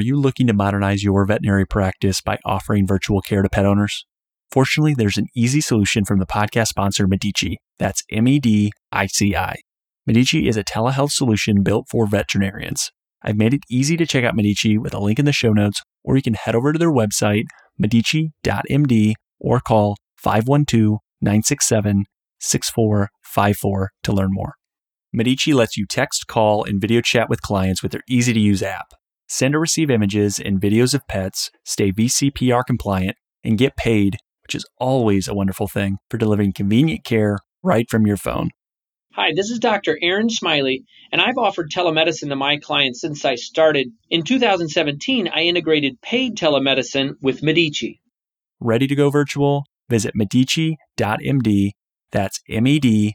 Are you looking to modernize your veterinary practice by offering virtual care to pet owners? Fortunately, there's an easy solution from the podcast sponsor, Medici. That's MEDICI. Medici is a telehealth solution built for veterinarians. I've made it easy to check out Medici with a link in the show notes, or you can head over to their website, medici.md, or call 512-967-6454 to learn more. Medici lets you text, call, and video chat with clients with their easy-to-use app. Send or receive images and videos of pets, stay VCPR compliant, and get paid, which is always a wonderful thing, for delivering convenient care right from your phone. Hi, this is Dr. Aaron Smiley, and I've offered telemedicine to my clients since I started. In 2017, I integrated paid telemedicine with Medici. Ready to go virtual? Visit medici.md, that's MEDICI.md,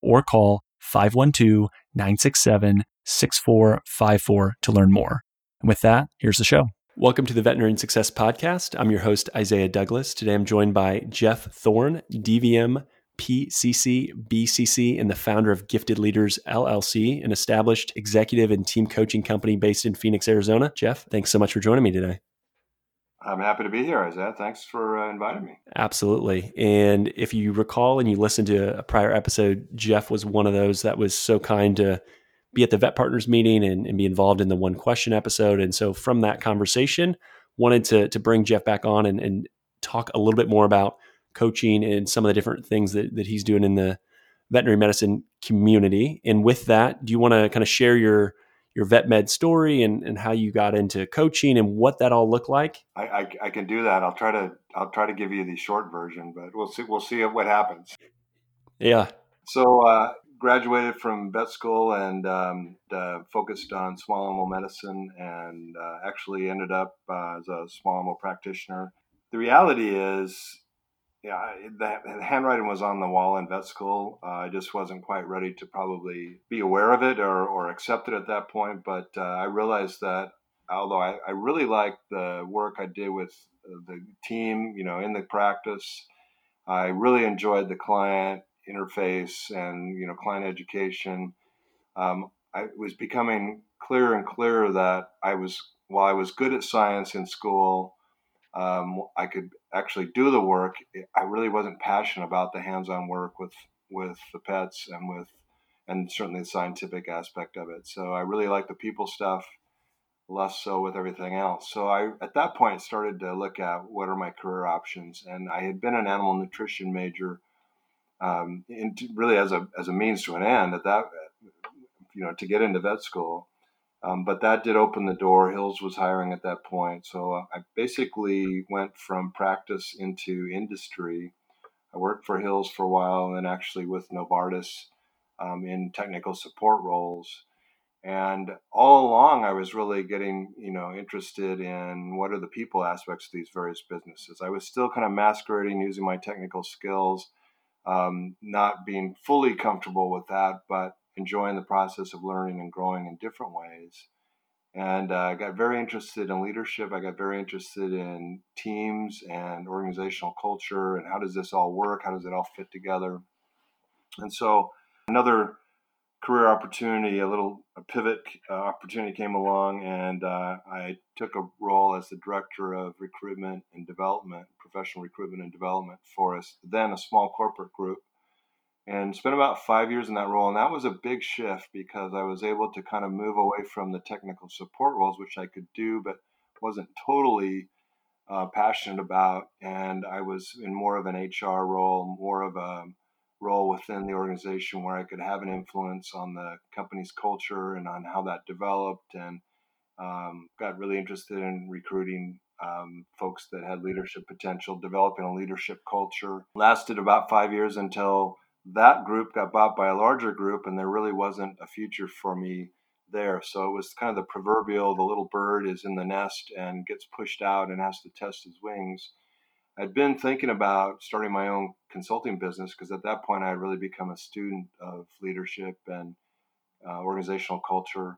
or call 512-967-6454 to learn more. And with that, here's the show. Welcome to the Veterinarian Success Podcast. I'm your host, Isaiah Douglas. Today I'm joined by Jeff Thorne, DVM, PCC, BCC, and the founder of Gifted Leaders, LLC, an established executive and team coaching company based in Phoenix, Arizona. Jeff, thanks so much for joining me today. I'm happy to be here, Isaiah. Thanks for inviting me. Absolutely. And if you recall and you listened to a prior episode, Jeff was one of those that was so kind to be at the Vet Partners meeting and be involved in the one question episode. And so from that conversation, wanted to bring Jeff back on and talk a little bit more about coaching and some of the different things that he's doing in the veterinary medicine community. And with that, do you want to kind of share your vet med story and how you got into coaching and what that all looked like? I can do that. I'll try to give you the short version, but we'll see what happens. Yeah. So, graduated from vet school and focused on small animal medicine, and actually ended up as a small animal practitioner. The reality is, the handwriting was on the wall in vet school. I just wasn't quite ready to probably be aware of it or accept it at that point. But I realized that although I really liked the work I did with the team, in the practice, I really enjoyed the client interface and, client education. It was becoming clearer and clearer that while I was good at science in school, I could actually do the work. I really wasn't passionate about the hands-on work with the pets and certainly the scientific aspect of it. So I really liked the people stuff, less so with everything else. So I, at that point, started to look at what are my career options. And I had been an animal nutrition major, really as a means to an end at that, to get into vet school. But that did open the door. Hills was hiring at that point. So I basically went from practice into industry. I worked for Hills for a while and then actually with Novartis in technical support roles. And all along, I was really getting, interested in what are the people aspects of these various businesses. I was still kind of masquerading, using my technical skills, not being fully comfortable with that, but enjoying the process of learning and growing in different ways. And I got very interested in leadership. I got very interested in teams and organizational culture and how does this all work? How does it all fit together? And so another career opportunity, a pivot opportunity came along, and I took a role as the director of recruitment and development, professional recruitment and development for us, then a small corporate group, and spent about 5 years in that role. And that was a big shift because I was able to kind of move away from the technical support roles, which I could do, but wasn't totally passionate about. And I was in more of an HR role, more of a role within the organization where I could have an influence on the company's culture and on how that developed, and got really interested in recruiting folks that had leadership potential, developing a leadership culture. Lasted about 5 years until that group got bought by a larger group, and there really wasn't a future for me there. So it was kind of the proverbial, the little bird is in the nest and gets pushed out and has to test his wings. I'd been thinking about starting my own consulting business because at that point I had really become a student of leadership and organizational culture.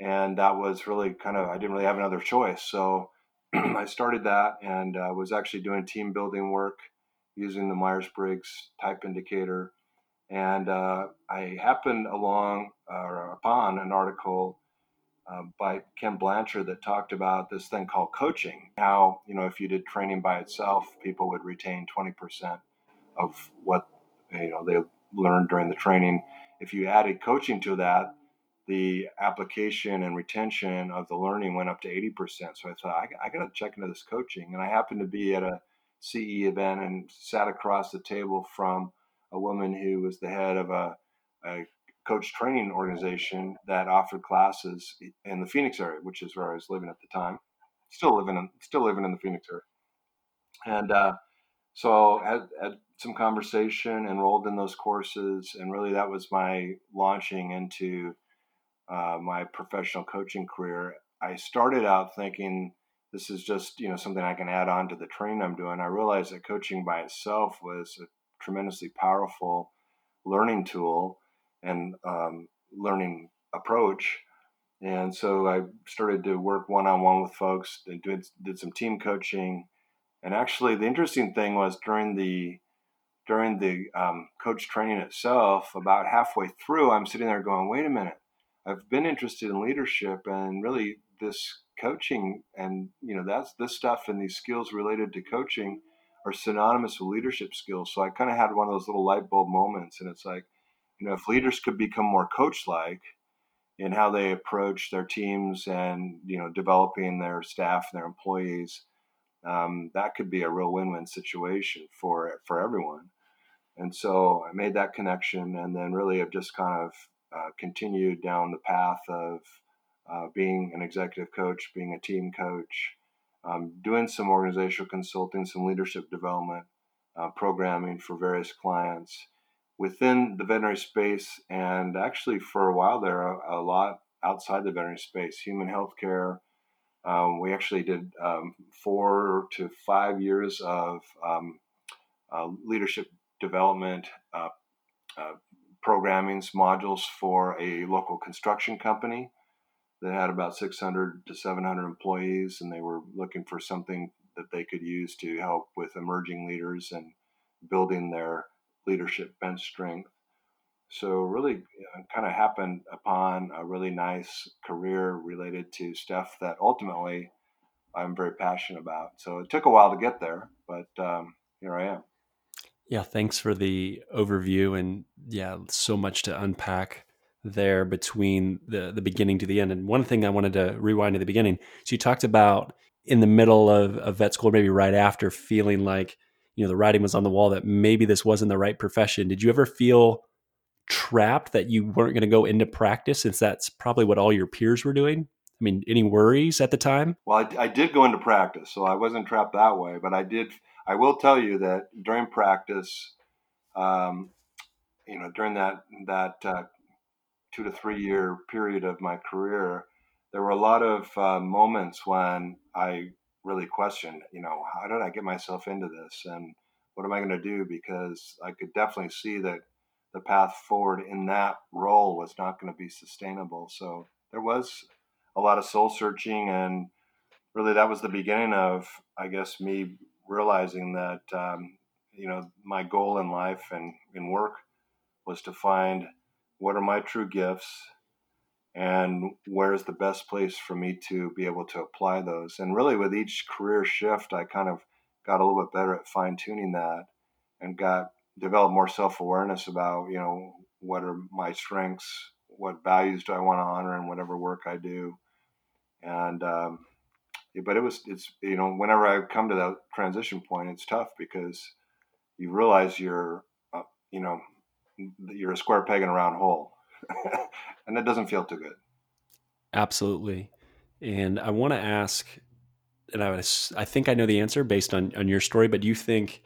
And that was really I didn't really have another choice. So I started that and was actually doing team building work using the Myers-Briggs type indicator. And I happened upon an article by Ken Blanchard that talked about this thing called coaching. How, you know, if you did training by itself, people would retain 20% of what, you know, they learned during the training. If you added coaching to that, the application and retention of the learning went up to 80%. So I thought, I got to check into this coaching. And I happened to be at a CE event and sat across the table from a woman who was the head of a coach training organization that offered classes in the Phoenix area, which is where I was living at the time. Still living in the Phoenix area. And so I had some conversation, enrolled in those courses, and really that was my launching into my professional coaching career. I started out thinking this is just, you know, something I can add on to the training I'm doing. I realized that coaching by itself was a tremendously powerful learning tool and learning approach. And so I started to work one-on-one with folks and did some team coaching. And actually, the interesting thing was during the coach training itself, about halfway through, I'm sitting there going, wait a minute, I've been interested in leadership and really this coaching and, you know, that's this stuff and these skills related to coaching are synonymous with leadership skills. So I kind of had one of those little light bulb moments. And it's like, you know, if leaders could become more coach-like in how they approach their teams and, you know, developing their staff and their employees, that could be a real win-win situation for everyone. And so I made that connection, and then really I've just kind of continued down the path of being an executive coach, being a team coach, doing some organizational consulting, some leadership development, programming for various clients within the veterinary space, and actually for a while there, a lot outside the veterinary space, human health care. We actually did 4 to 5 years of leadership development programmings, modules for a local construction company that had about 600 to 700 employees, and they were looking for something that they could use to help with emerging leaders and building their leadership bench strength. So really kind of happened upon a really nice career related to stuff that ultimately I'm very passionate about. So it took a while to get there, but here I am. Yeah, thanks for the overview. And yeah, so much to unpack there between the beginning to the end. And one thing I wanted to rewind to the beginning. So you talked about in the middle of vet school, maybe right after, feeling like, you know, the writing was on the wall that maybe this wasn't the right profession. Did you ever feel trapped that you weren't going to go into practice, since that's probably what all your peers were doing? I mean, any worries at the time? Well, I did go into practice, so I wasn't trapped that way, but I will tell you that during practice, you know, during that 2 to 3 year period of my career, there were a lot of moments when I really questioned, you know, how did I get myself into this? And what am I going to do? Because I could definitely see that the path forward in that role was not going to be sustainable. So there was a lot of soul searching, and really that was the beginning of, I guess, me realizing that, you know, my goal in life and in work was to find what are my true gifts and where is the best place for me to be able to apply those. And really with each career shift, I kind of got a little bit better at fine tuning that and develop more self-awareness about, you know, what are my strengths, what values do I want to honor in whatever work I do. And, but it's, you know, whenever I come to that transition point, it's tough because you realize you're a square peg in a round hole and that doesn't feel too good. Absolutely. And I want to ask, and I think I know the answer based on your story, but do you think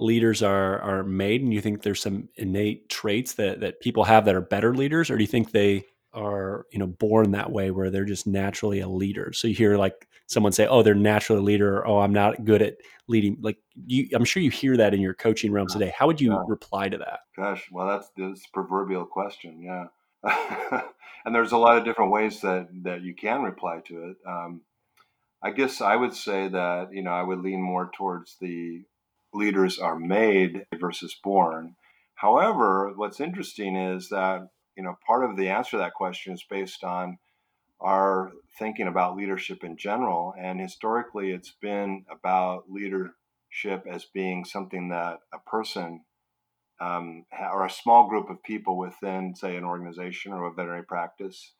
leaders are made, and you think there's some innate traits that people have that are better leaders, or do you think they are, you know, born that way where they're just naturally a leader? So you hear like someone say, oh, they're naturally a leader, or, oh, I'm not good at leading. Like I'm sure you hear that in your coaching realm today. How would you reply to that? Gosh, well, that's this proverbial question. Yeah. And there's a lot of different ways that you can reply to it. I guess I would say that, you know, I would lean more towards the leaders are made versus born. However, what's interesting is that, you know, part of the answer to that question is based on our thinking about leadership in general. And historically, it's been about leadership as being something that a person or a small group of people within, say, an organization or a veterinary practice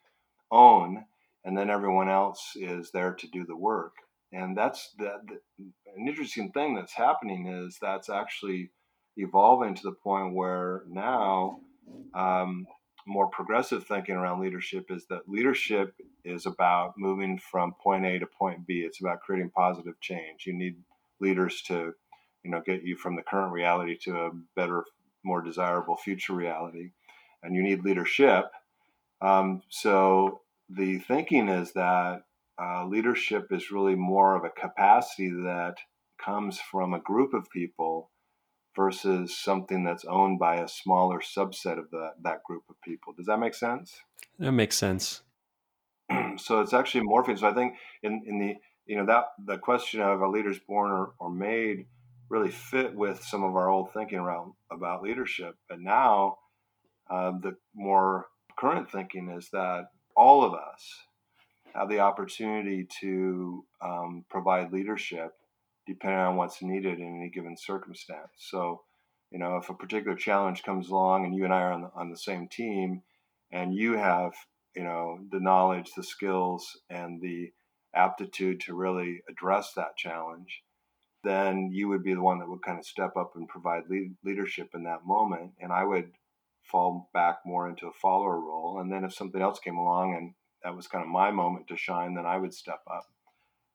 own, and then everyone else is there to do the work. And that's an interesting thing that's happening is that's actually evolving to the point where now more progressive thinking around leadership is that leadership is about moving from point A to point B. It's about creating positive change. You need leaders to, get you from the current reality to a better, more desirable future reality. And you need leadership. So the thinking is that leadership is really more of a capacity that comes from a group of people versus something that's owned by a smaller subset of that group of people. Does that make sense? That makes sense. So it's actually morphing. So I think in the, that the question of a leader's born or made really fit with some of our old thinking around about leadership. But now the more current thinking is that all of us have the opportunity to provide leadership depending on what's needed in any given circumstance. So, if a particular challenge comes along and you and I are on the same team and you have, the knowledge, the skills, and the aptitude to really address that challenge, then you would be the one that would kind of step up and provide leadership in that moment. And I would fall back more into a follower role. And then if something else came along and that was kind of my moment to shine, then I would step up.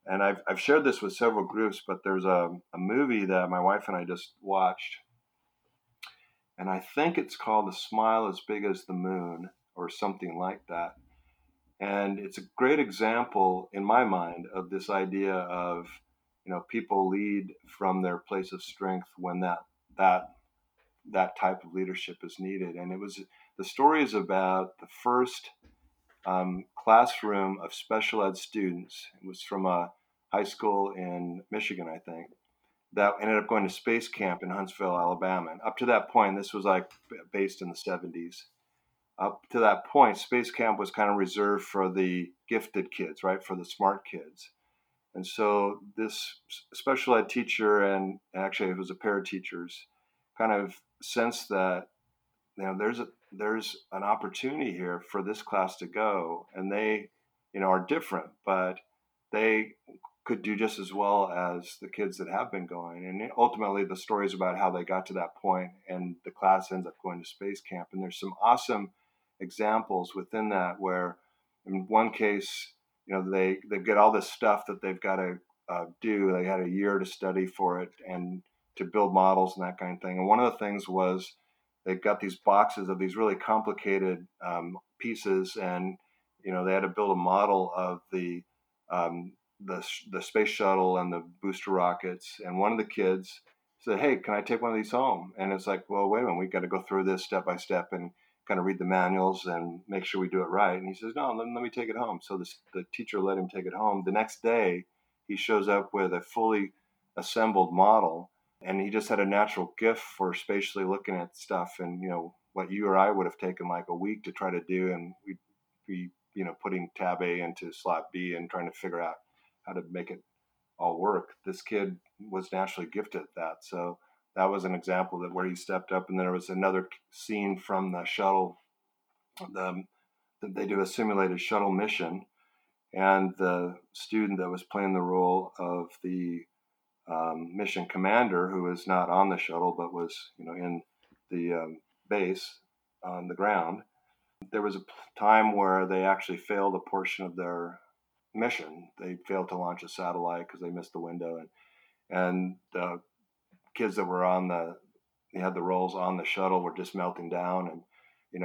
And I've shared this with several groups, but there's a movie that my wife and I just watched. And I think it's called A Smile as Big as the Moon or something like that. And it's a great example in my mind of this idea of, people lead from their place of strength when that type of leadership is needed. And the story is about the first classroom of special ed students. It was from a high school in Michigan, I think, that ended up going to space camp in Huntsville, Alabama. And up to that point, this was like based in the 70s. Up to that point, space camp was kind of reserved for the gifted kids, right? For the smart kids. And so this special ed teacher, and actually it was a pair of teachers, kind of sensed that, there's an opportunity here for this class to go, and they, are different, but they could do just as well as the kids that have been going. And ultimately, the story is about how they got to that point, and the class ends up going to space camp. And there's some awesome examples within that, where in one case, they get all this stuff that they've got to do. They had a year to study for it and to build models and that kind of thing. And one of the things was, they got these boxes of these really complicated pieces, and they had to build a model of the space shuttle and the booster rockets. And one of the kids said, "Hey, can I take one of these home?" And it's like, "Well, wait a minute, we got to go through this step by step and kind of read the manuals and make sure we do it right." And he says, "No, let me take it home." So the teacher let him take it home. The next day, he shows up with a fully assembled model. And he just had a natural gift for spatially looking at stuff, and what you or I would have taken like a week to try to do, and we'd be putting tab A into slot B and trying to figure out how to make it all work. This kid was naturally gifted at that, so that was an example that where he stepped up. And then there was another scene from the shuttle. They do a simulated shuttle mission, and the student that was playing the role of the mission commander, who was not on the shuttle but was, in the base on the ground. There was a time where they actually failed a portion of their mission. They failed to launch a satellite because they missed the window, and the kids that were had the roles on the shuttle were just melting down, and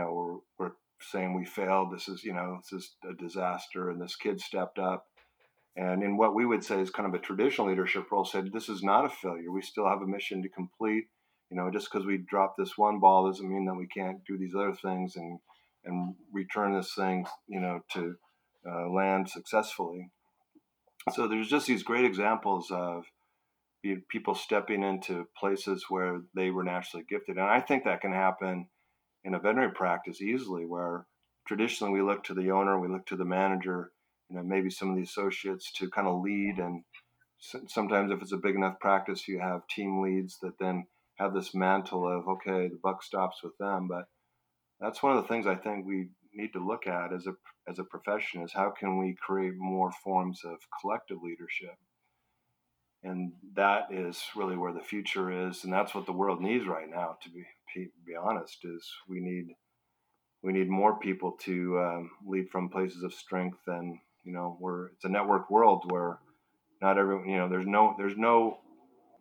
were saying, "We failed. This is a disaster." And this kid stepped up. And in what we would say is kind of a traditional leadership role, said, "This is not a failure. We still have a mission to complete. Just because we dropped this one ball doesn't mean that we can't do these other things and return this thing, to land successfully." So there's just these great examples of people stepping into places where they were naturally gifted. And I think that can happen in a veterinary practice easily, where traditionally we look to the owner, we look to the manager, you know, maybe some of the associates to kind of lead. And sometimes if it's a big enough practice, you have team leads that then have this mantle of, okay, the buck stops with them. But that's one of the things I think we need to look at as a profession is how can we create more forms of collective leadership? And that is really where the future is. And that's what the world needs right now, to be honest, is we need more people to lead from places of strength. And, you know, it's a network world where not everyone, you know, there's no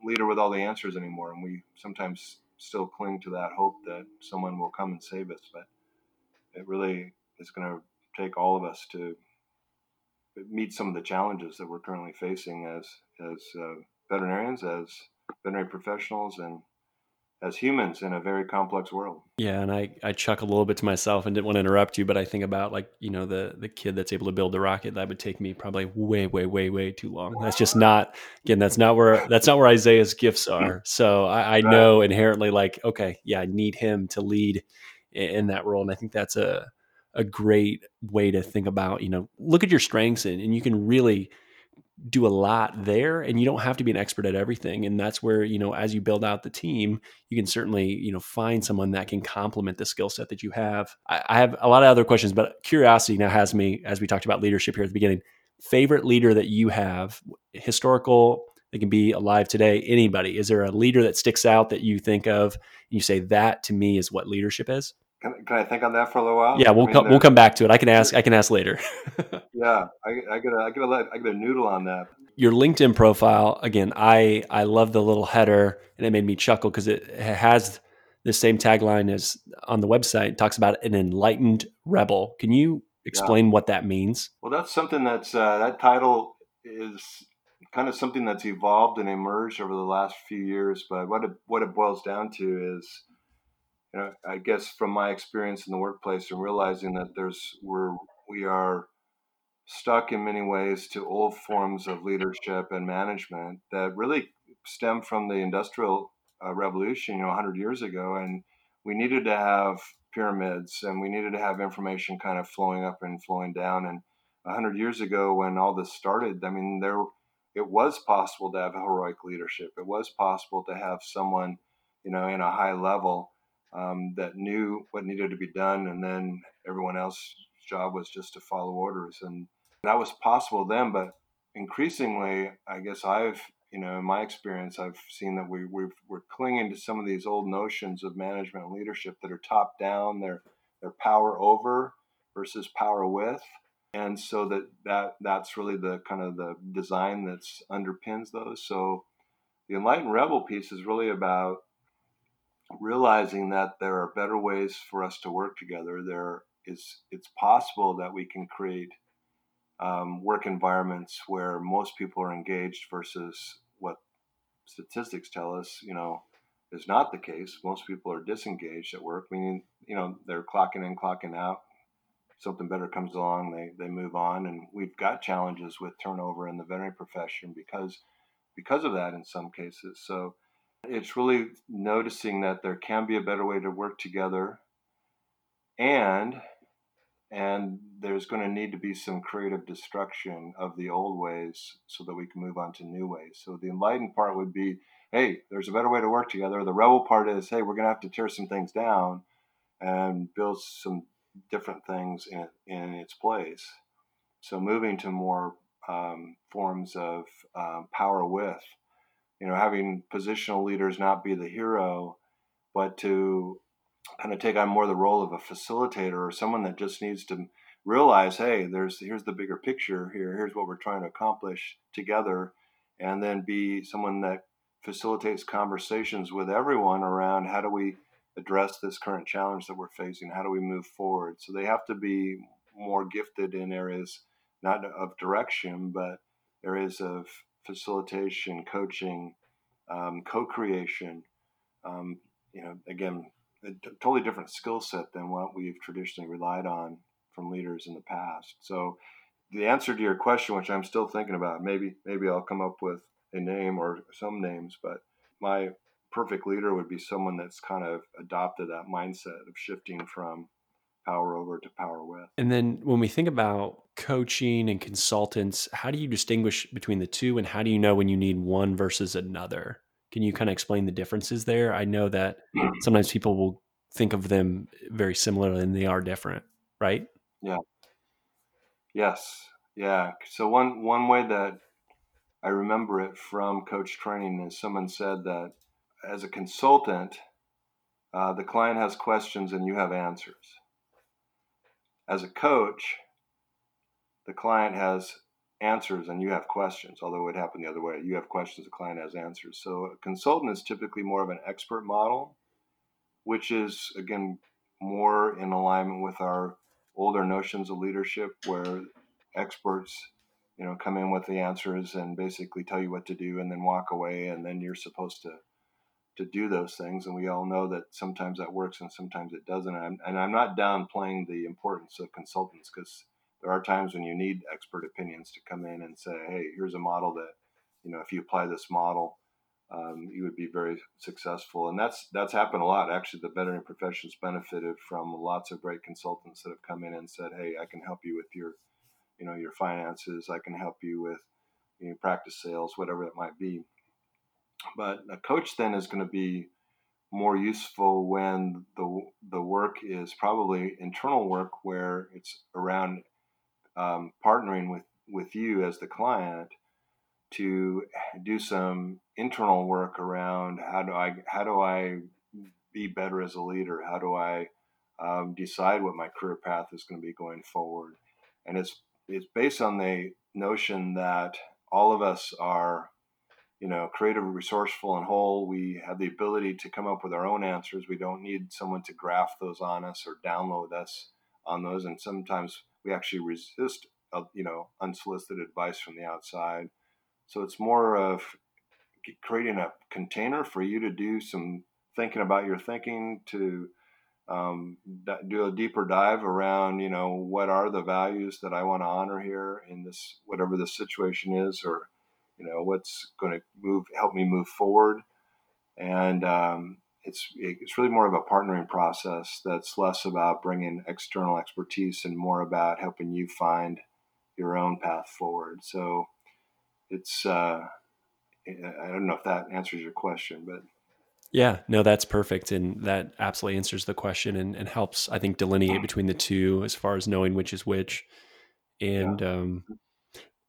leader with all the answers anymore. And we sometimes still cling to that hope that someone will come and save us, but it really is going to take all of us to meet some of the challenges that we're currently facing as veterinarians, as veterinary professionals, and as humans in a very complex world. Yeah. And I chuckle a little bit to myself and didn't want to interrupt you, but I think about, like, you know, the kid that's able to build the rocket. That would take me probably way, way, way, way too long. That's just not, again, that's not where Isaiah's gifts are. So I know inherently, like, okay, yeah, I need him to lead in that role. And I think that's a great way to think about, you know, look at your strengths and you can really do a lot there, and you don't have to be an expert at everything. And that's where, you know, as you build out the team, you can certainly, you know, find someone that can complement the skill set that you have. I have a lot of other questions, but curiosity now has me, as we talked about leadership here at the beginning, favorite leader that you have, historical, they can be alive today, anybody. Is there a leader that sticks out that you think of and you say, that to me is what leadership is? Can I think on that for a little while? Yeah, we'll come back to it. I can ask later. Yeah, I get a noodle on that. Your LinkedIn profile, again, I love the little header, and it made me chuckle because it has the same tagline as on the website. It talks about an enlightened rebel. Can you explain what that means? Well, that's something that's that title is kind of something that's evolved and emerged over the last few years. But what it boils down to is, you know, I guess from my experience in the workplace and realizing that we are stuck in many ways to old forms of leadership and management that really stem from the Industrial Revolution, you know, 100 years ago. And we needed to have pyramids, and we needed to have information kind of flowing up and flowing down. And 100 years ago when all this started, I mean, it was possible to have heroic leadership. It was possible to have someone, you know, in a high level that knew what needed to be done, and then everyone else's job was just to follow orders. And that was possible then, but increasingly, I guess in my experience, I've seen that we're clinging to some of these old notions of management and leadership that are top down, they're power over versus power with. And so that's really the kind of the design that's underpins those. So the Enlightened Rebel piece is really about realizing that there are better ways for us to work together. It's possible that we can create work environments where most people are engaged versus what statistics tell us, you know, is not the case. Most people are disengaged at work, meaning, you know, they're clocking in, clocking out. Something better comes along, they move on. And we've got challenges with turnover in the veterinary profession because of that in some cases. So it's really noticing that there can be a better way to work together, and there's going to need to be some creative destruction of the old ways so that we can move on to new ways. So the enlightened part would be, hey, there's a better way to work together. The rebel part is, hey, we're going to have to tear some things down and build some different things in its place. So moving to more forms of power with, you know, having positional leaders not be the hero, but to kind of take on more the role of a facilitator or someone that just needs to realize, hey, here's the bigger picture here. Here's what we're trying to accomplish together. And then be someone that facilitates conversations with everyone around how do we address this current challenge that we're facing? How do we move forward? So they have to be more gifted in areas, not of direction, but areas of facilitation, coaching, co-creation, you know, again, a totally different skill set than what we've traditionally relied on from leaders in the past. So the answer to your question, which I'm still thinking about, maybe I'll come up with a name or some names, but my perfect leader would be someone that's kind of adopted that mindset of shifting from power over to power with. And then when we think about coaching and consultants, how do you distinguish between the two, and how do you know when you need one versus another? Can you kind of explain the differences there? I know that sometimes people will think of them very similarly and they are different, right? Yeah. Yes. Yeah. So one way that I remember it from coach training is someone said that as a consultant, the client has questions and you have answers. As a coach, the client has answers and you have questions, although it happened the other way. You have questions, the client has answers. So a consultant is typically more of an expert model, which is, again, more in alignment with our older notions of leadership, where experts, you know, come in with the answers and basically tell you what to do and then walk away, and then you're supposed to do those things. And we all know that sometimes that works and sometimes it doesn't. And I'm not downplaying the importance of consultants, because there are times when you need expert opinions to come in and say, hey, here's a model that, you know, if you apply this model, you would be very successful. And that's happened a lot. Actually, the veterinary profession's benefited from lots of great consultants that have come in and said, hey, I can help you with your, you know, your finances. I can help you with, you know, practice sales, whatever it might be. But a coach then is going to be more useful when the work is probably internal work, where it's around partnering with you as the client to do some internal work around how do I be better as a leader? How do I decide what my career path is going to be going forward? And it's based on the notion that all of us are, you know, creative, resourceful, and whole. We have the ability to come up with our own answers. We don't need someone to graph those on us or download us on those. And sometimes we actually resist, you know, unsolicited advice from the outside. So it's more of creating a container for you to do some thinking about your thinking, to do a deeper dive around, you know, what are the values that I want to honor here in this, whatever the situation is, or, you know, what's going to help me move forward. And it's really more of a partnering process that's less about bringing external expertise and more about helping you find your own path forward. So it's I don't know if that answers your question, but yeah, no, that's perfect. And that absolutely answers the question and helps, I think, delineate between the two as far as knowing which is which. And yeah.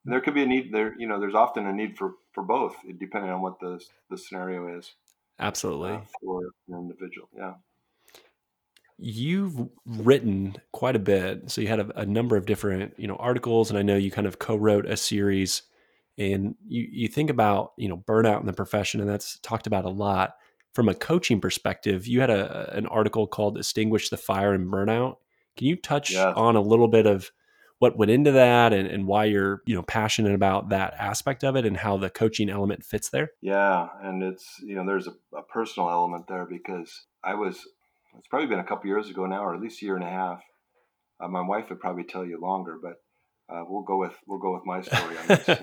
There could be a need there, you know, there's often a need for both, depending on what the scenario is. Absolutely. For an individual. Yeah. You've written quite a bit. So you had a number of different, you know, articles, and I know you kind of co-wrote a series, and you think about, you know, burnout in the profession, and that's talked about a lot. From a coaching perspective, you had an article called Extinguish the Fire in Burnout. Can you touch on a little bit of what went into that and why you're, you know, passionate about that aspect of it and how the coaching element fits there? Yeah. And it's, you know, there's a personal element there, because it's probably been a couple years ago now, or at least a year and a half. My wife would probably tell you longer, but we'll go with my story on this.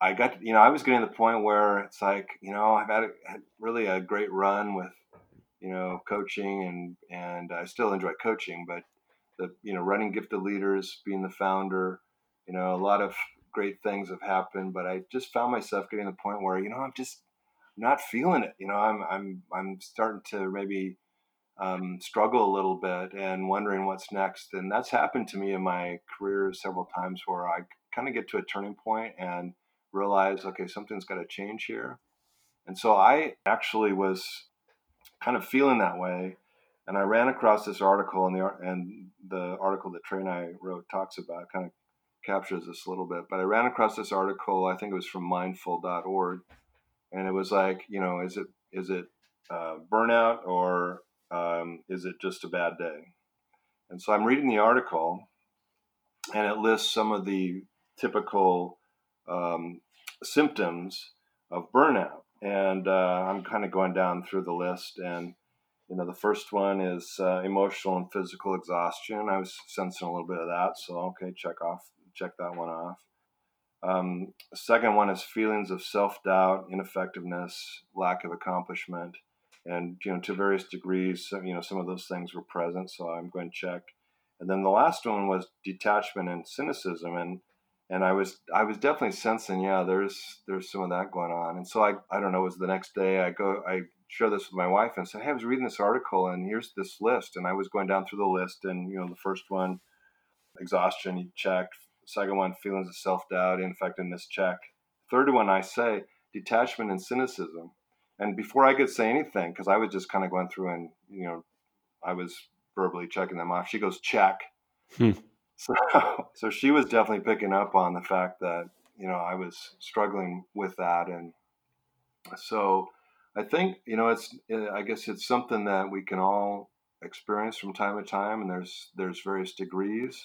I got, you know, I was getting to the point where it's like, you know, I've had really a great run with, you know, coaching, and I still enjoy coaching, but the, you know, running Gifted Leaders, being the founder, you know, a lot of great things have happened, but I just found myself getting to the point where, you know, I'm just not feeling it. You know, I'm starting to maybe struggle a little bit and wondering what's next. And that's happened to me in my career several times, where I kind of get to a turning point and realize, okay, something's got to change here. And so I actually was kind of feeling that way. And I ran across this article, and the article that Trey and I wrote talks about, kind of captures this a little bit. But I ran across this article, I think it was from mindful.org. And it was like, you know, is it burnout, or is it just a bad day? And so I'm reading the article, and it lists some of the typical symptoms of burnout. And I'm kind of going down through the list, and you know, the first one is emotional and physical exhaustion. I was sensing a little bit of that. So, okay, check that one off. Second one is feelings of self-doubt, ineffectiveness, lack of accomplishment. And, you know, to various degrees, you know, some of those things were present. So I'm going to check. And then the last one was detachment and cynicism. And I was definitely sensing, yeah, there's some of that going on. And so I don't know, it was the next day I share this with my wife and say, hey, I was reading this article and here's this list. And I was going down through the list and, you know, the first one, exhaustion, you check. Second one, feelings of self-doubt, ineffectiveness, check. Third one, I say detachment and cynicism. And before I could say anything, because I was just kind of going through and, you know, I was verbally checking them off. She goes, check. So she was definitely picking up on the fact that, you know, I was struggling with that. And so I think, you know, I guess it's something that we can all experience from time to time. And there's various degrees.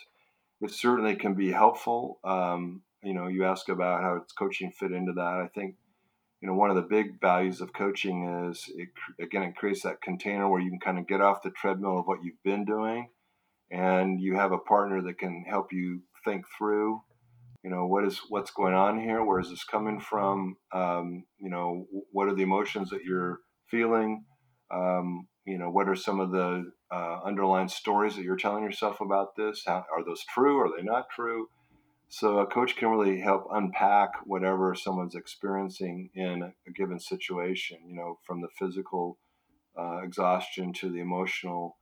It certainly can be helpful. You know, you ask about how does coaching fit into that. I think, you know, one of the big values of coaching is, it creates that container where you can kind of get off the treadmill of what you've been doing, and you have a partner that can help you think through, you know, what's going on here? Where is this coming from? You know, what are the emotions that you're feeling? You know, what are some of the underlying stories that you're telling yourself about this? Are those true? Are they not true? So a coach can really help unpack whatever someone's experiencing in a given situation, you know, from the physical exhaustion to the emotional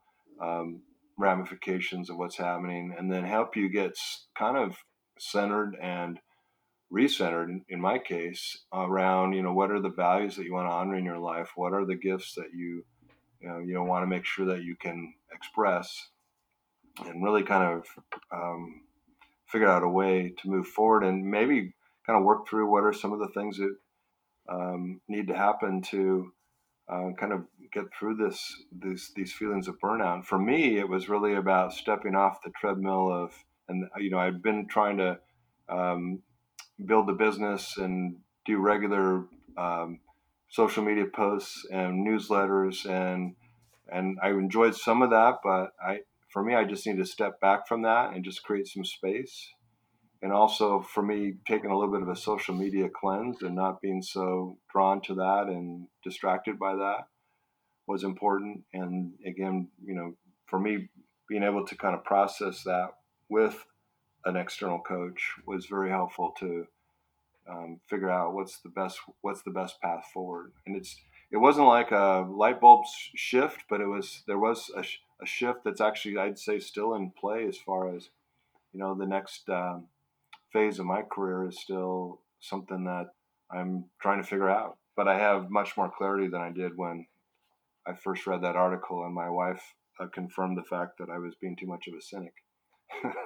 ramifications of what's happening, and then help you get kind of centered and recentered, in my case, around, you know, what are the values that you want to honor in your life? What are the gifts that you want to make sure that you can express, and really kind of figure out a way to move forward, and maybe kind of work through what are some of the things that need to happen to kind of get through these feelings of burnout. For me, it was really about stepping off the treadmill of, and, you know, I'd been trying to build the business and do regular social media posts and newsletters, and I enjoyed some of that, but for me, I just need to step back from that and just create some space. And also for me, taking a little bit of a social media cleanse and not being so drawn to that and distracted by that was important. And again, you know, for me, being able to kind of process that with an external coach was very helpful to figure out what's the best path forward. And it wasn't like a light bulb shift, but there was a shift that's actually, I'd say, still in play as far as, you know, the next phase of my career is still something that I'm trying to figure out. But I have much more clarity than I did when I first read that article, and my wife confirmed the fact that I was being too much of a cynic.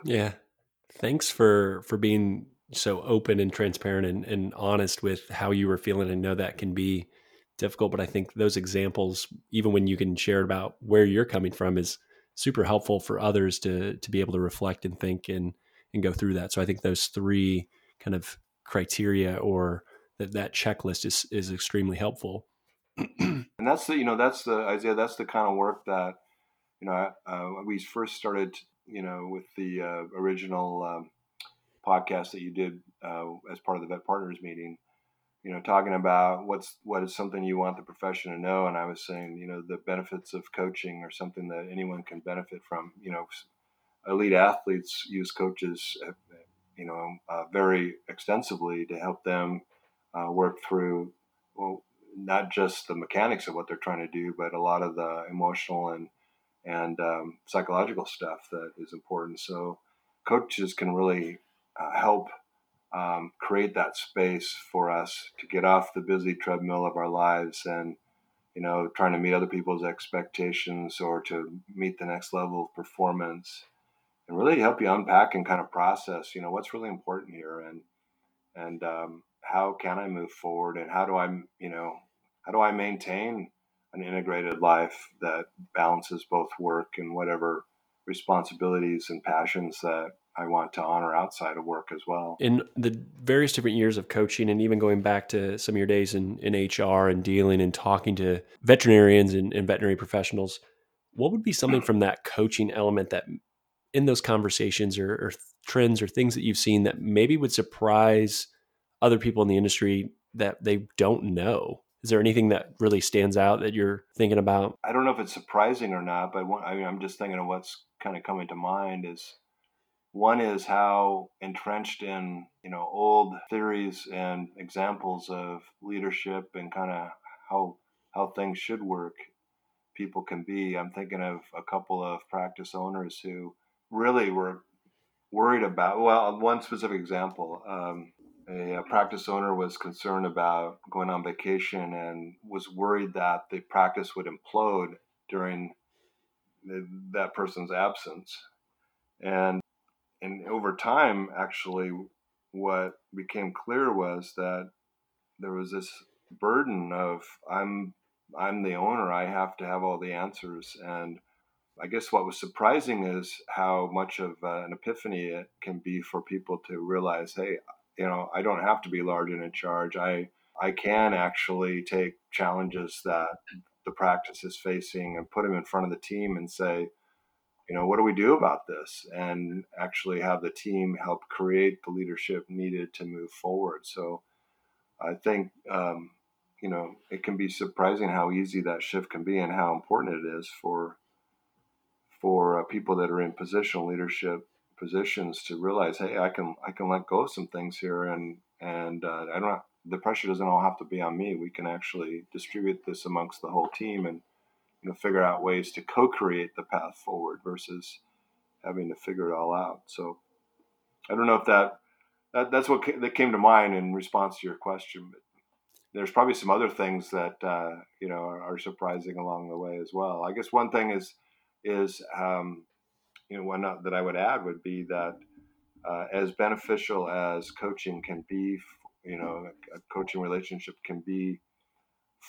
Yeah. Thanks for being so open and transparent and honest with how you were feeling. I know that can be difficult, but I think those examples, even when you can share about where you're coming from, is super helpful for others to be able to reflect and think and go through that. So I think those three kind of criteria or that checklist is extremely helpful. And that's the kind of work that, you know, we first started, you know, with the original podcast that you did as part of the Vet Partners meeting, you know, talking about what is something you want the profession to know. And I was saying, you know, the benefits of coaching are something that anyone can benefit from. You know, elite athletes use coaches, you know, very extensively to help them work through, well, not just the mechanics of what they're trying to do, but a lot of the emotional and psychological stuff that is important. So coaches can really help create that space for us to get off the busy treadmill of our lives and, you know, trying to meet other people's expectations or to meet the next level of performance, and really help you unpack and kind of process, you know, what's really important here and how can I move forward, and how do I maintain an integrated life that balances both work and whatever responsibilities and passions that I want to honor outside of work as well. In the various different years of coaching, and even going back to some of your days in HR and dealing and talking to veterinarians and veterinary professionals, what would be something from that coaching element that in those conversations or trends or things that you've seen that maybe would surprise other people in the industry that they don't know Is there anything that really stands out that you're thinking about? I don't know if it's surprising or not, but I'm just thinking of what's kind of coming to mind is one is how entrenched in, old theories and examples of leadership and kind of how things should work people can be. I'm thinking of a couple of practice owners who really were worried about, well, one specific example, a practice owner was concerned about going on vacation and was worried that the practice would implode during that person's absence. And over time, actually, what became clear was that there was this burden of I'm the owner, I have to have all the answers. And I guess what was surprising is how much of an epiphany it can be for people to realize, hey, I don't have to be large and in charge. I can actually take challenges that the practice is facing and put them in front of the team and say, what do we do about this? And actually have the team help create the leadership needed to move forward. So I think, it can be surprising how easy that shift can be and how important it is for people that are in positional leadership positions to realize, hey, I can let go of some things here, and the pressure doesn't all have to be on me. We can actually distribute this amongst the whole team and figure out ways to co-create the path forward versus having to figure it all out. So I don't know if that's what that came to mind in response to your question, but there's probably some other things that are surprising along the way as well. I guess one thing is one that I would add would be that as beneficial as coaching can be, a coaching relationship can be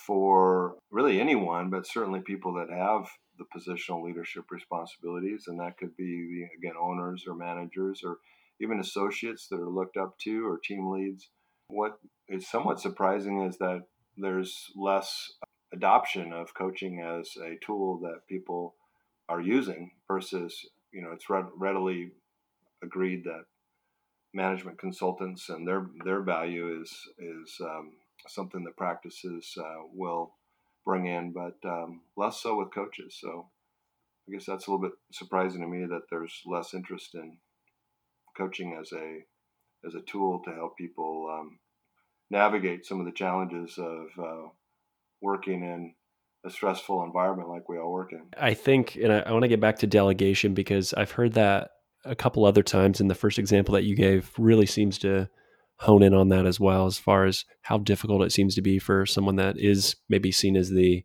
for really anyone, but certainly people that have the positional leadership responsibilities. And that could be, again, owners or managers or even associates that are looked up to or team leads. What is somewhat surprising is that there's less adoption of coaching as a tool that people are using versus it's readily agreed that management consultants and their value is something that practices will bring in, but less so with coaches. So I guess that's a little bit surprising to me that there's less interest in coaching as a tool to help people navigate some of the challenges of working in a stressful environment like we all work in. I think, and I want to get back to delegation because I've heard that a couple other times, and the first example that you gave really seems to hone in on that as well, as far as how difficult it seems to be for someone that is maybe seen as the,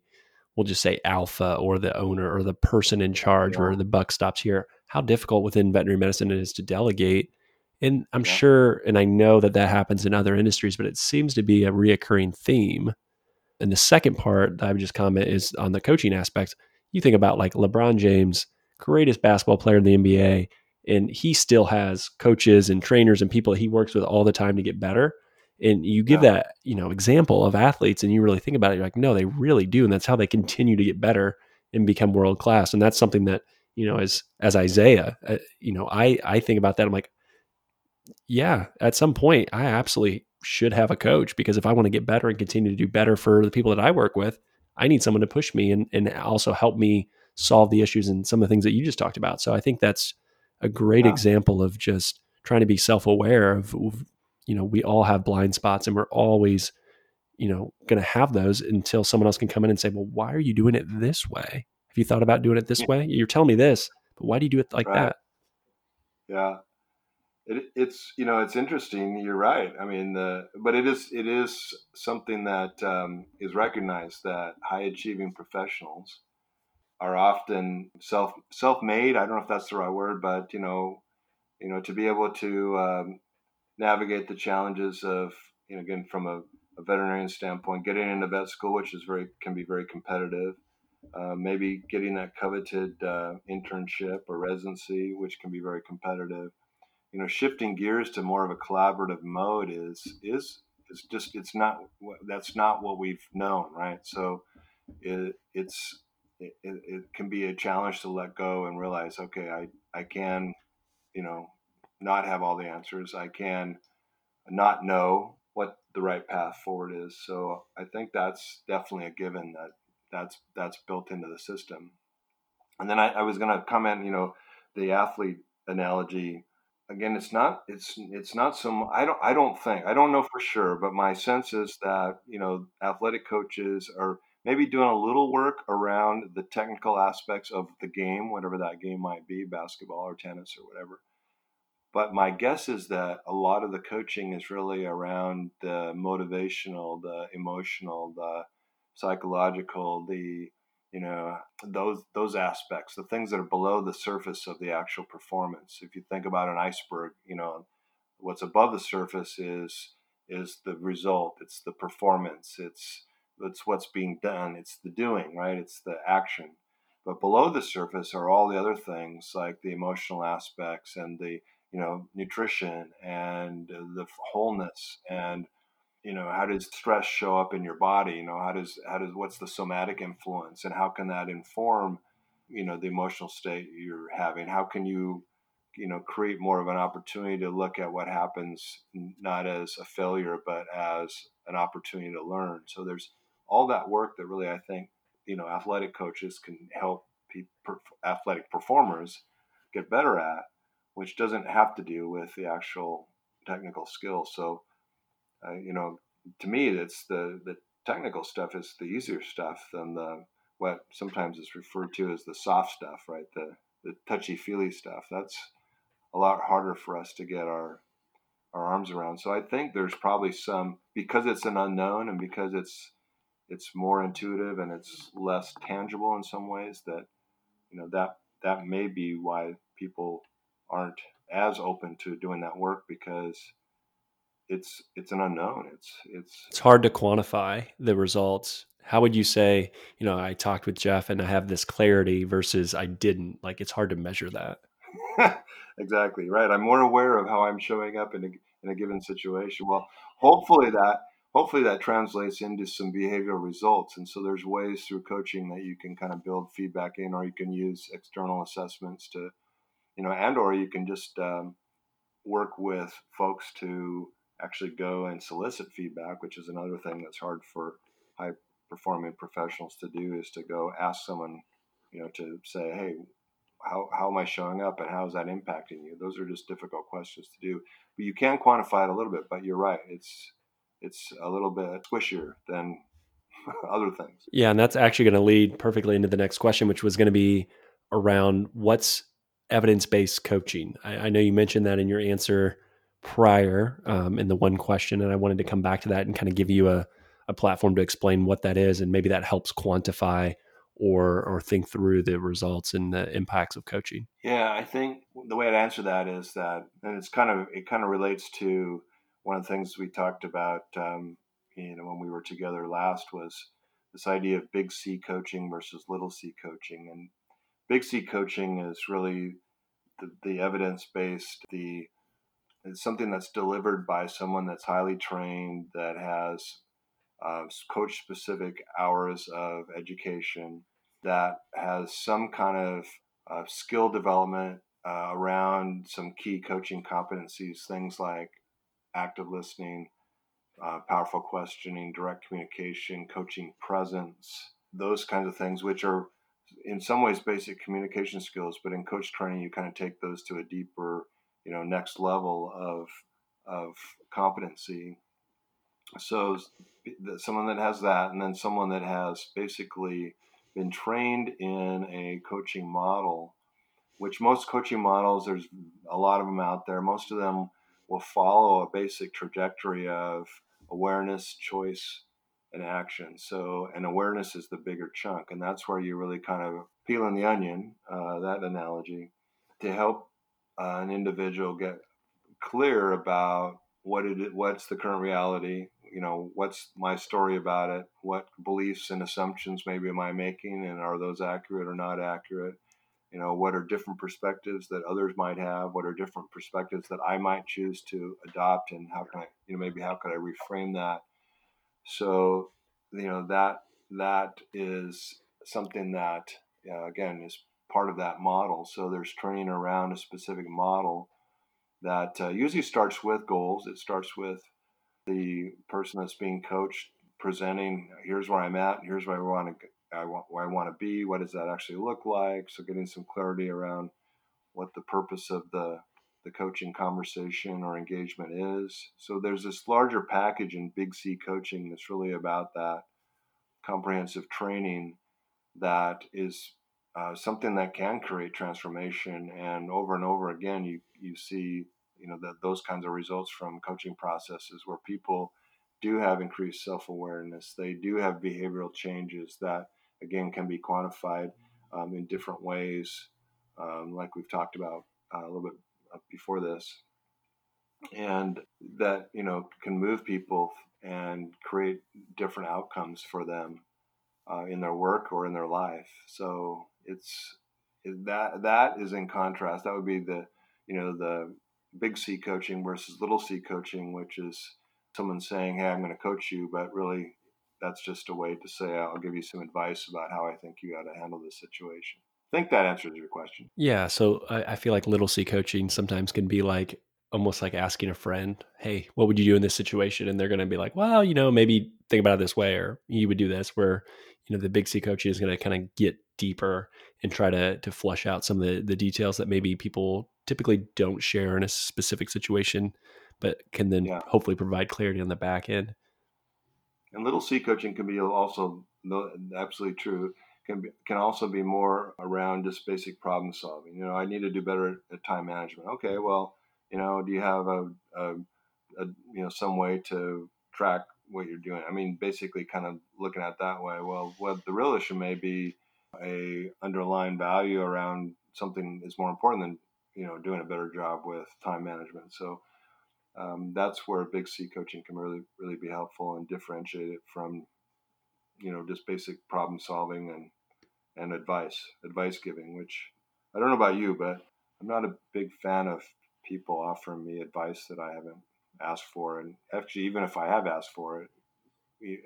we'll just say alpha or the owner or the person in charge where the buck stops here, how difficult within veterinary medicine it is to delegate. And I'm sure, and I know that happens in other industries, but it seems to be a reoccurring theme. And the second part that I would just comment is on the coaching aspect. You think about like LeBron James, greatest basketball player in the NBA, and he still has coaches and trainers and people he works with all the time to get better. And you give that, example of athletes and you really think about it, you're like, no, they really do. And that's how they continue to get better and become world-class. And that's something that, as Isaiah, I think about that. I'm like, yeah, at some point I absolutely should have a coach, because if I want to get better and continue to do better for the people that I work with, I need someone to push me and also help me solve the issues and some of the things that you just talked about. So I think that's a great example of just trying to be self-aware of, we all have blind spots and we're always, going to have those until someone else can come in and say, well, why are you doing it this way? Have you thought about doing it this way? You're telling me this, but why do you do it like that? Yeah. It's it's interesting. You're right. I mean, but it is something that is recognized, that high achieving professionals are often self-made. I don't know if that's the right word, but to be able to navigate the challenges of again from a veterinarian standpoint, getting into vet school, which is can be very competitive. Maybe getting that coveted internship or residency, which can be very competitive. Shifting gears to more of a collaborative mode is just, that's not what we've known, right? So it can be a challenge to let go and realize, okay, I can, not have all the answers. I can not know what the right path forward is. So I think that's definitely a given that's built into the system. And then I was going to comment, the athlete analogy. Again, I don't know for sure, but my sense is that, athletic coaches are maybe doing a little work around the technical aspects of the game, whatever that game might be, basketball or tennis or whatever. But my guess is that a lot of the coaching is really around the motivational, the emotional, the psychological, the, those aspects, the things that are below the surface of the actual performance. If you think about an iceberg, what's above the surface is the result. It's the performance. It's what's being done. It's the doing, right? It's the action. But below the surface are all the other things, like the emotional aspects and the, nutrition and the wholeness and, how does stress show up in your body? What's the somatic influence, and how can that inform, the emotional state you're having? How can you, create more of an opportunity to look at what happens, not as a failure, but as an opportunity to learn? So there's all that work that really, I think, athletic coaches can help athletic performers get better at, which doesn't have to do with the actual technical skill. So, to me, it's the technical stuff is the easier stuff than what sometimes is referred to as the soft stuff, right? The touchy-feely stuff. That's a lot harder for us to get our arms around. So I think there's probably some, because it's an unknown and because it's more intuitive and it's less tangible in some ways, that that may be why people aren't as open to doing that work, because it's an unknown. It's hard to quantify the results. How would you say, I talked with Jeff and I have this clarity versus I didn't? Like, it's hard to measure that. Exactly. Right. I'm more aware of how I'm showing up in a given situation. Well, hopefully that translates into some behavioral results. And so there's ways through coaching that you can kind of build feedback in, or you can use external assessments to, and, or you can just work with folks to actually go and solicit feedback, which is another thing that's hard for high performing professionals to do, is to go ask someone, to say, hey, how am I showing up and how is that impacting you? Those are just difficult questions to do, but you can quantify it a little bit. But you're right, it's a little bit squishier than other things. Yeah. And that's actually going to lead perfectly into the next question, which was going to be around what's evidence-based coaching. I know you mentioned that in your answer prior, in the one question, and I wanted to come back to that and kind of give you a platform to explain what that is, and maybe that helps quantify or think through the results and the impacts of coaching. Yeah, I think the way I'd answer that is that, and it kind of relates to one of the things we talked about, when we were together last, was this idea of big C coaching versus little C coaching. And big C coaching is really the evidence-based, it's something that's delivered by someone that's highly trained, that has coach-specific hours of education, that has some kind of skill development around some key coaching competencies, things like active listening, powerful questioning, direct communication, coaching presence, those kinds of things, which are in some ways basic communication skills, but in coach training, you kind of take those to a deeper, next level of competency. So someone that has that, and then someone that has basically been trained in a coaching model, which most coaching models, there's a lot of them out there. Most of them will follow a basic trajectory of awareness, choice, and action. So, and awareness is the bigger chunk, and that's where you're really kind of peeling the onion, that analogy, to help an individual get clear about what's the current reality, what's my story about it, what beliefs and assumptions maybe am I making, and are those accurate or not accurate? What are different perspectives that others might have? What are different perspectives that I might choose to adopt, and how can I, maybe how could I reframe that? So, that is something that, again, is part of that model. So there's training around a specific model that usually starts with goals. It starts with the person that's being coached presenting, here's where I'm at, here's where I want to be, what does that actually look like? So getting some clarity around what the purpose of the coaching conversation or engagement is. So there's this larger package in Big C coaching that's really about that comprehensive training that is something that can create transformation. And over again, you see, you know, that those kinds of results from coaching processes where people do have increased self-awareness. They do have behavioral changes that, again, can be quantified in different ways, like we've talked about a little bit before this. And that, you know, can move people and create different outcomes for them in their work or in their life. So it's that is in contrast. That would be the, you know, the big C coaching versus little C coaching, which is someone saying, hey, I'm going to coach you, but really that's just a way to say, I'll give you some advice about how I think you ought to handle this situation. I think that answers your question. Yeah. So I feel like little C coaching sometimes can be like, almost like asking a friend, hey, what would you do in this situation? And they're going to be like, well, you know, maybe think about it this way, or you would do this, where, you know, the big C coaching is going to kind of get deeper and try to flush out some of the details that maybe people typically don't share in a specific situation, but can then hopefully provide clarity on the back end. And little C coaching can be also absolutely true. Can also be more around just basic problem solving. You know, I need to do better at time management. Okay, well, you know, do you have a some way to track what you're doing? I mean, basically kind of looking at it that way. Well, what the real issue may be a underlying value around something is more important than, you know, doing a better job with time management. So that's where big C coaching can really, really be helpful and differentiate it from, you know, just basic problem solving and advice giving, which I don't know about you, but I'm not a big fan of people offering me advice that I haven't asked for. And actually, even if I have asked for it,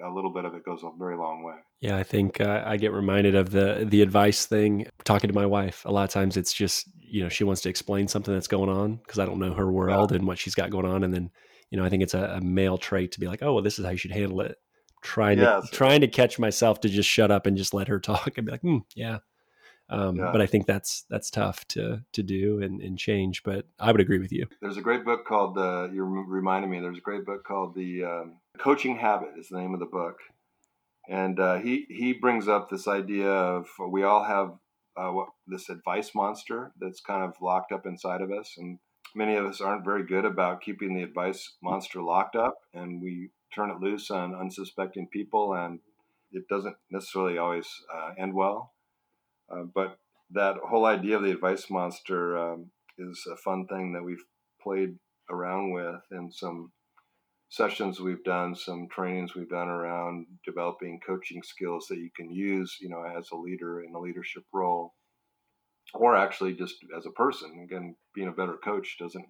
a little bit of it goes a very long way. Yeah, I think I get reminded of the advice thing, talking to my wife. A lot of times it's just, you know, she wants to explain something that's going on because I don't know her world and what she's got going on. And then, you know, I think it's a male trait to be like, oh, well, this is how you should handle it. Trying to catch myself to just shut up and just let her talk and be like, But I think that's tough to do and change, but I would agree with you. There's a great book called you reminded me, there's a great book called The Coaching Habit is the name of the book. And he brings up this idea of we all have this advice monster that's kind of locked up inside of us. And many of us aren't very good about keeping the advice monster locked up, and we turn it loose on unsuspecting people, and it doesn't necessarily always end well. But that whole idea of the advice monster is a fun thing that we've played around with in some sessions we've done, some trainings we've done around developing coaching skills that you can use, you know, as a leader in a leadership role, or actually just as a person. Again, being a better coach doesn't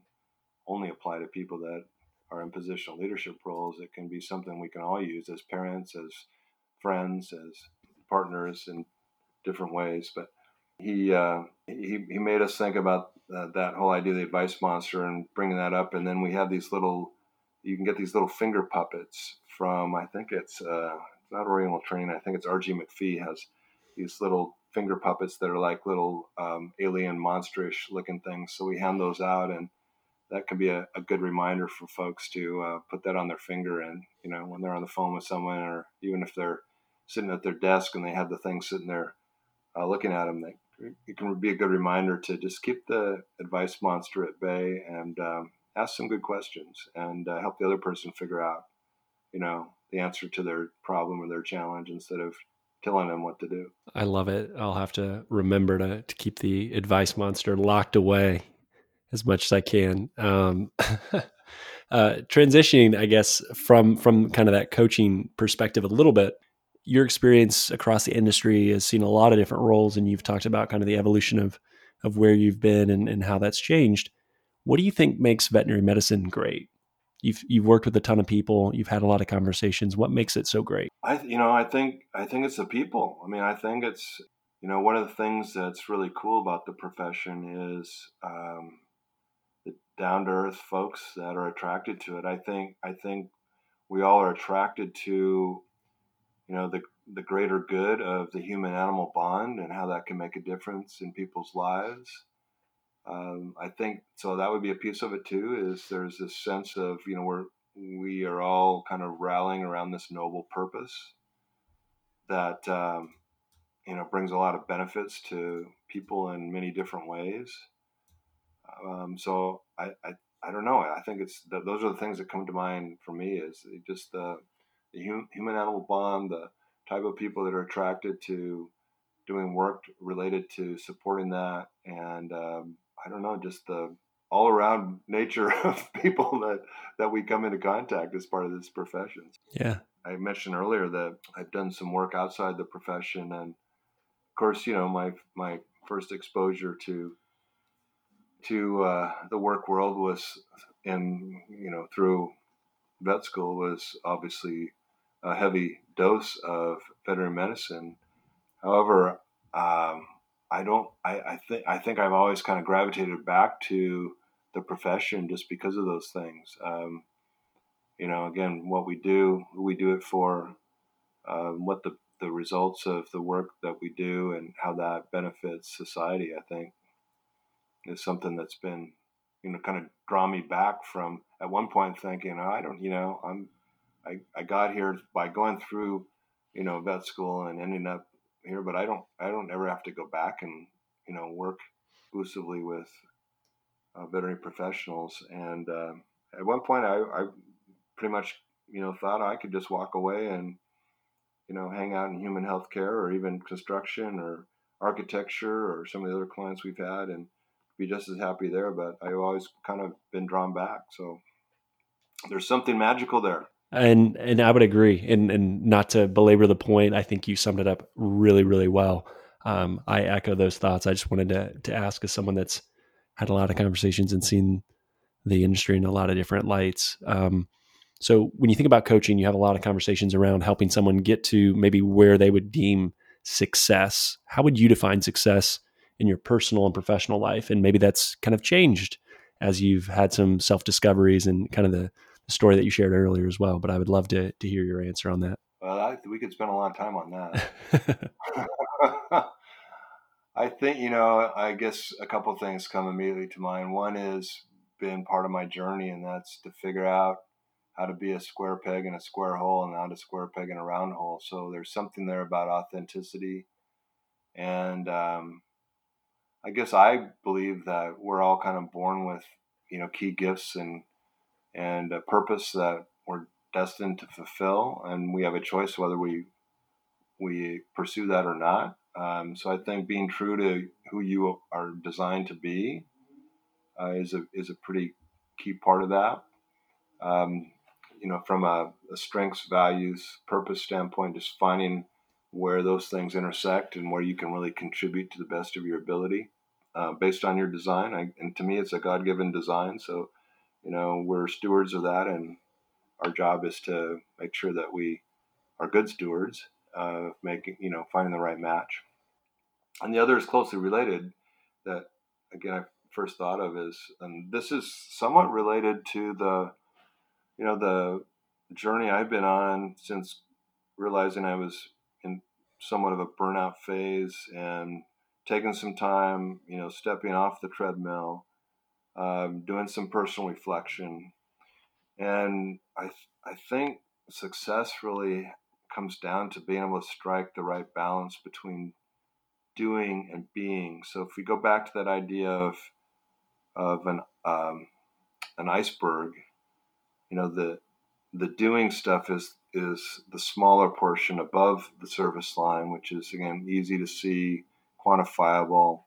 only apply to people that are in positional leadership roles. It can be something we can all use as parents, as friends, as partners, in different ways. But he made us think about that whole idea of the advice monster and bringing that up. And then we have these little, you can get these little finger puppets from, I think it's not Oriental Training. I think it's R.G. McPhee has these little finger puppets that are like little alien monsterish looking things. So we hand those out, and that can be a good reminder for folks to put that on their finger. And, you know, when they're on the phone with someone, or even if they're sitting at their desk and they have the thing sitting there looking at them, it can be a good reminder to just keep the advice monster at bay and ask some good questions and help the other person figure out, you know, the answer to their problem or their challenge instead of telling them what to do. I love it. I'll have to remember to keep the advice monster locked away as much as I can. Transitioning, I guess, from kind of that coaching perspective a little bit, your experience across the industry has seen a lot of different roles, and you've talked about kind of the evolution of where you've been and how that's changed. What do you think makes veterinary medicine great? You've worked with a ton of people. You've had a lot of conversations. What makes it so great? I think it's the people. I mean, I think it's, you know, one of the things that's really cool about the profession is the down to earth folks that are attracted to it. I think we all are attracted to, you know, the greater good of the human-animal bond and how that can make a difference in people's lives. I think so. That would be a piece of it too. Is there's this sense of, you know, we are all kind of rallying around this noble purpose that you know, brings a lot of benefits to people in many different ways. So I don't know. I think it's those are the things that come to mind for me. Is just the human-animal bond, the type of people that are attracted to doing work related to supporting that, and I don't know, just the all-around nature of people that we come into contact as part of this profession. Yeah, I mentioned earlier that I've done some work outside the profession, and of course, you know, my first exposure to the work world was in, you know, through vet school was obviously a heavy dose of veterinary medicine. However, I think I've always kind of gravitated back to the profession just because of those things. You know, again, what we do, who we do it for, what the results of the work that we do and how that benefits society, I think, is something that's been, you know, kind of draw me back from at one point thinking, oh, I don't, you know, I got here by going through, you know, vet school and ending up here, but I don't ever have to go back and, you know, work exclusively with veterinary professionals. And at one point, I pretty much, you know, thought I could just walk away and, you know, hang out in human health care or even construction or architecture or some of the other clients we've had and be just as happy there. But I've always kind of been drawn back. So there's something magical there. And I would agree, and not to belabor the point, I think you summed it up really, really well. I echo those thoughts. I just wanted to ask, as someone that's had a lot of conversations and seen the industry in a lot of different lights. So when you think about coaching, you have a lot of conversations around helping someone get to maybe where they would deem success. How would you define success in your personal and professional life? And maybe that's kind of changed as you've had some self-discoveries and kind of the story that you shared earlier as well, but I would love to hear your answer on that. Well, we could spend a lot of time on that. I think, you know, I guess a couple of things come immediately to mind. One is been part of my journey, and that's to figure out how to be a square peg in a square hole and not a square peg in a round hole. So there's something there about authenticity. And I guess I believe that we're all kind of born with, you know, key gifts and a purpose that we're destined to fulfill. And we have a choice whether we pursue that or not. So I think being true to who you are designed to be is a pretty key part of that. You know, from a strengths, values, purpose standpoint, just finding where those things intersect and where you can really contribute to the best of your ability based on your design. And to me, it's a God-given design. So, you know, we're stewards of that, and our job is to make sure that we are good stewards of making, you know, finding the right match. And the other is closely related that, again, I first thought of is, and this is somewhat related to the, you know, the journey I've been on since realizing I was in somewhat of a burnout phase and taking some time, you know, stepping off the treadmill, doing some personal reflection. And I think success really comes down to being able to strike the right balance between doing and being. So if we go back to that idea of an iceberg, you know, the doing stuff is the smaller portion above the surface line, which is, again, easy to see, quantifiable.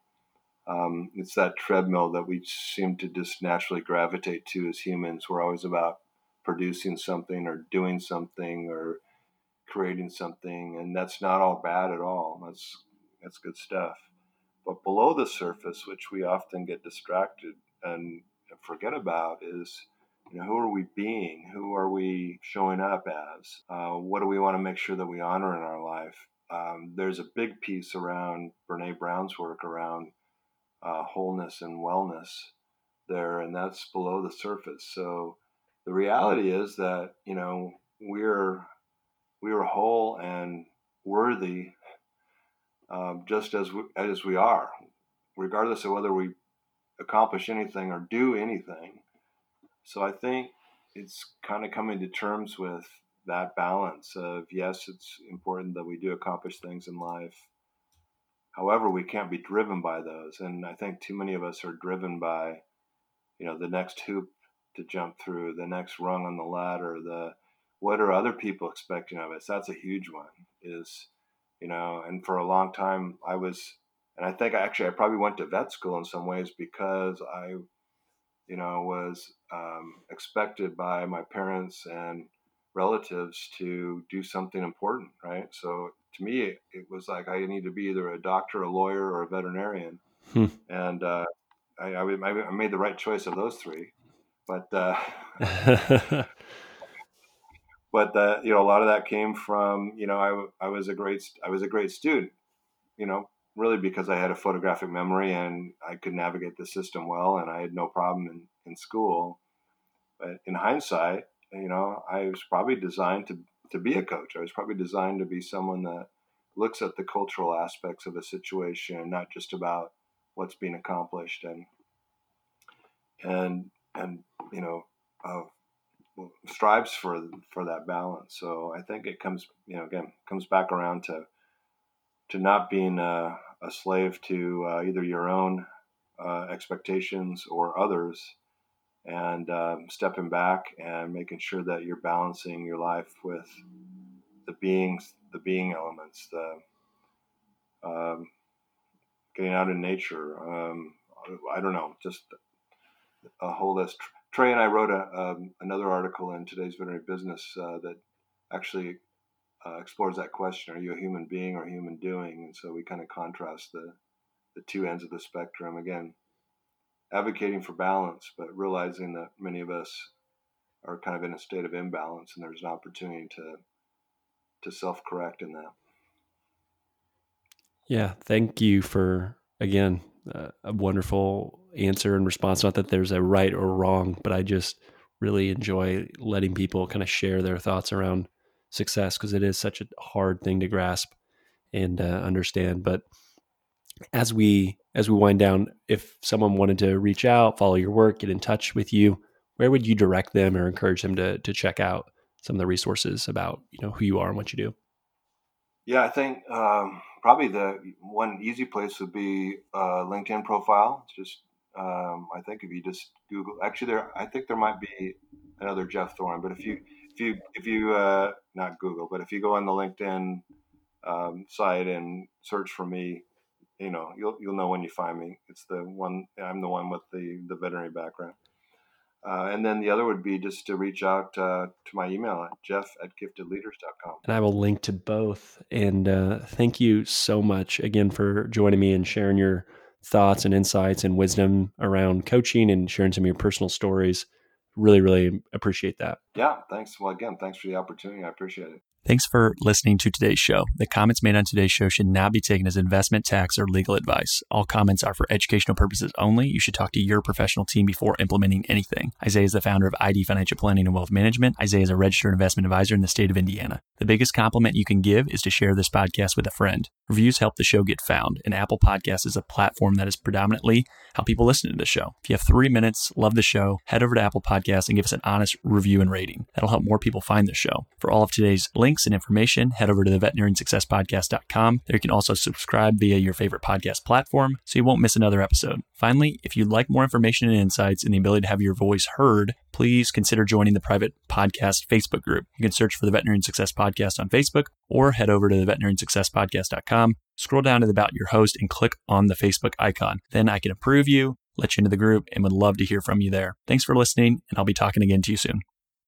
It's that treadmill that we seem to just naturally gravitate to as humans. We're always about producing something or doing something or creating something, and that's not all bad at all. That's good stuff. But below the surface, which we often get distracted and forget about, is, you know, who are we being? Who are we showing up as? What do we want to make sure that we honor in our life? There's a big piece around Brene Brown's work around wholeness and wellness there, and that's below the surface. So the reality is that, you know, we are whole and worthy, just as we are, regardless of whether we accomplish anything or do anything. So I think it's kind of coming to terms with that balance of, yes, it's important that we do accomplish things in life. However, we can't be driven by those. And I think too many of us are driven by, the next hoop to jump through, the next rung on the ladder, what are other people expecting of us? That's a huge one and for a long time I probably went to vet school in some ways because I, was expected by my parents and relatives to do something important, right? So to me, it was like I need to be either a doctor, a lawyer, or a veterinarian. And I made the right choice of those three. But a lot of that came from, I was a great student, really because I had a photographic memory and I could navigate the system well, and I had no problem in school. But in hindsight, I was probably designed to be a coach. I was probably designed to be someone that looks at the cultural aspects of a situation and not just about what's being accomplished and strives for that balance. So I think it comes back around to not being a slave to either your own expectations or others, and stepping back and making sure that you're balancing your life with the being elements, getting out in nature. I don't know, just a whole list. Trey and I wrote another article in Today's Veterinary Business that actually explores that question: are you a human being or human doing? And so we kind of contrast the two ends of the spectrum. Again, advocating for balance, but realizing that many of us are kind of in a state of imbalance, and there's an opportunity to self-correct in that. Yeah, thank you for, again, a wonderful answer and response. Not that there's a right or wrong, but I just really enjoy letting people kind of share their thoughts around success, because it is such a hard thing to grasp and understand. But as we wind down, if someone wanted to reach out, follow your work, get in touch with you, where would you direct them or encourage them to check out some of the resources about who you are and what you do? Yeah, I think probably the one easy place would be LinkedIn profile. It's just, I think if you just Google, actually I think there might be another Jeff Thorne, but if you not Google, but if you go on the LinkedIn site and search for me, you'll know when you find me. It's I'm the one with the veterinary background. And then the other would be just to reach out to my email at jeff@giftedleaders.com. And I will link to both. And thank you so much again for joining me and sharing your thoughts and insights and wisdom around coaching and sharing some of your personal stories. Really, really appreciate that. Yeah, thanks. Well, again, thanks for the opportunity. I appreciate it. Thanks for listening to today's show. The comments made on today's show should not be taken as investment, tax, or legal advice. All comments are for educational purposes only. You should talk to your professional team before implementing anything. Isaiah is the founder of ID Financial Planning and Wealth Management. Isaiah is a registered investment advisor in the state of Indiana. The biggest compliment you can give is to share this podcast with a friend. Reviews help the show get found, and Apple Podcasts is a platform that is predominantly how people listen to the show. If you have 3 minutes, love the show, head over to Apple Podcasts and give us an honest review and rating. That'll help more people find the show. For all of today's links and information, head over to theveterinariansuccesspodcast.com. There you can also subscribe via your favorite podcast platform so you won't miss another episode. Finally, if you'd like more information and insights and the ability to have your voice heard, please consider joining the private podcast Facebook group. You can search for the Veterinarian Success Podcast on Facebook, or head over to theveterinariansuccesspodcast.com, scroll down to the About Your Host, and click on the Facebook icon. Then I can approve you, let you into the group, and would love to hear from you there. Thanks for listening, and I'll be talking again to you soon.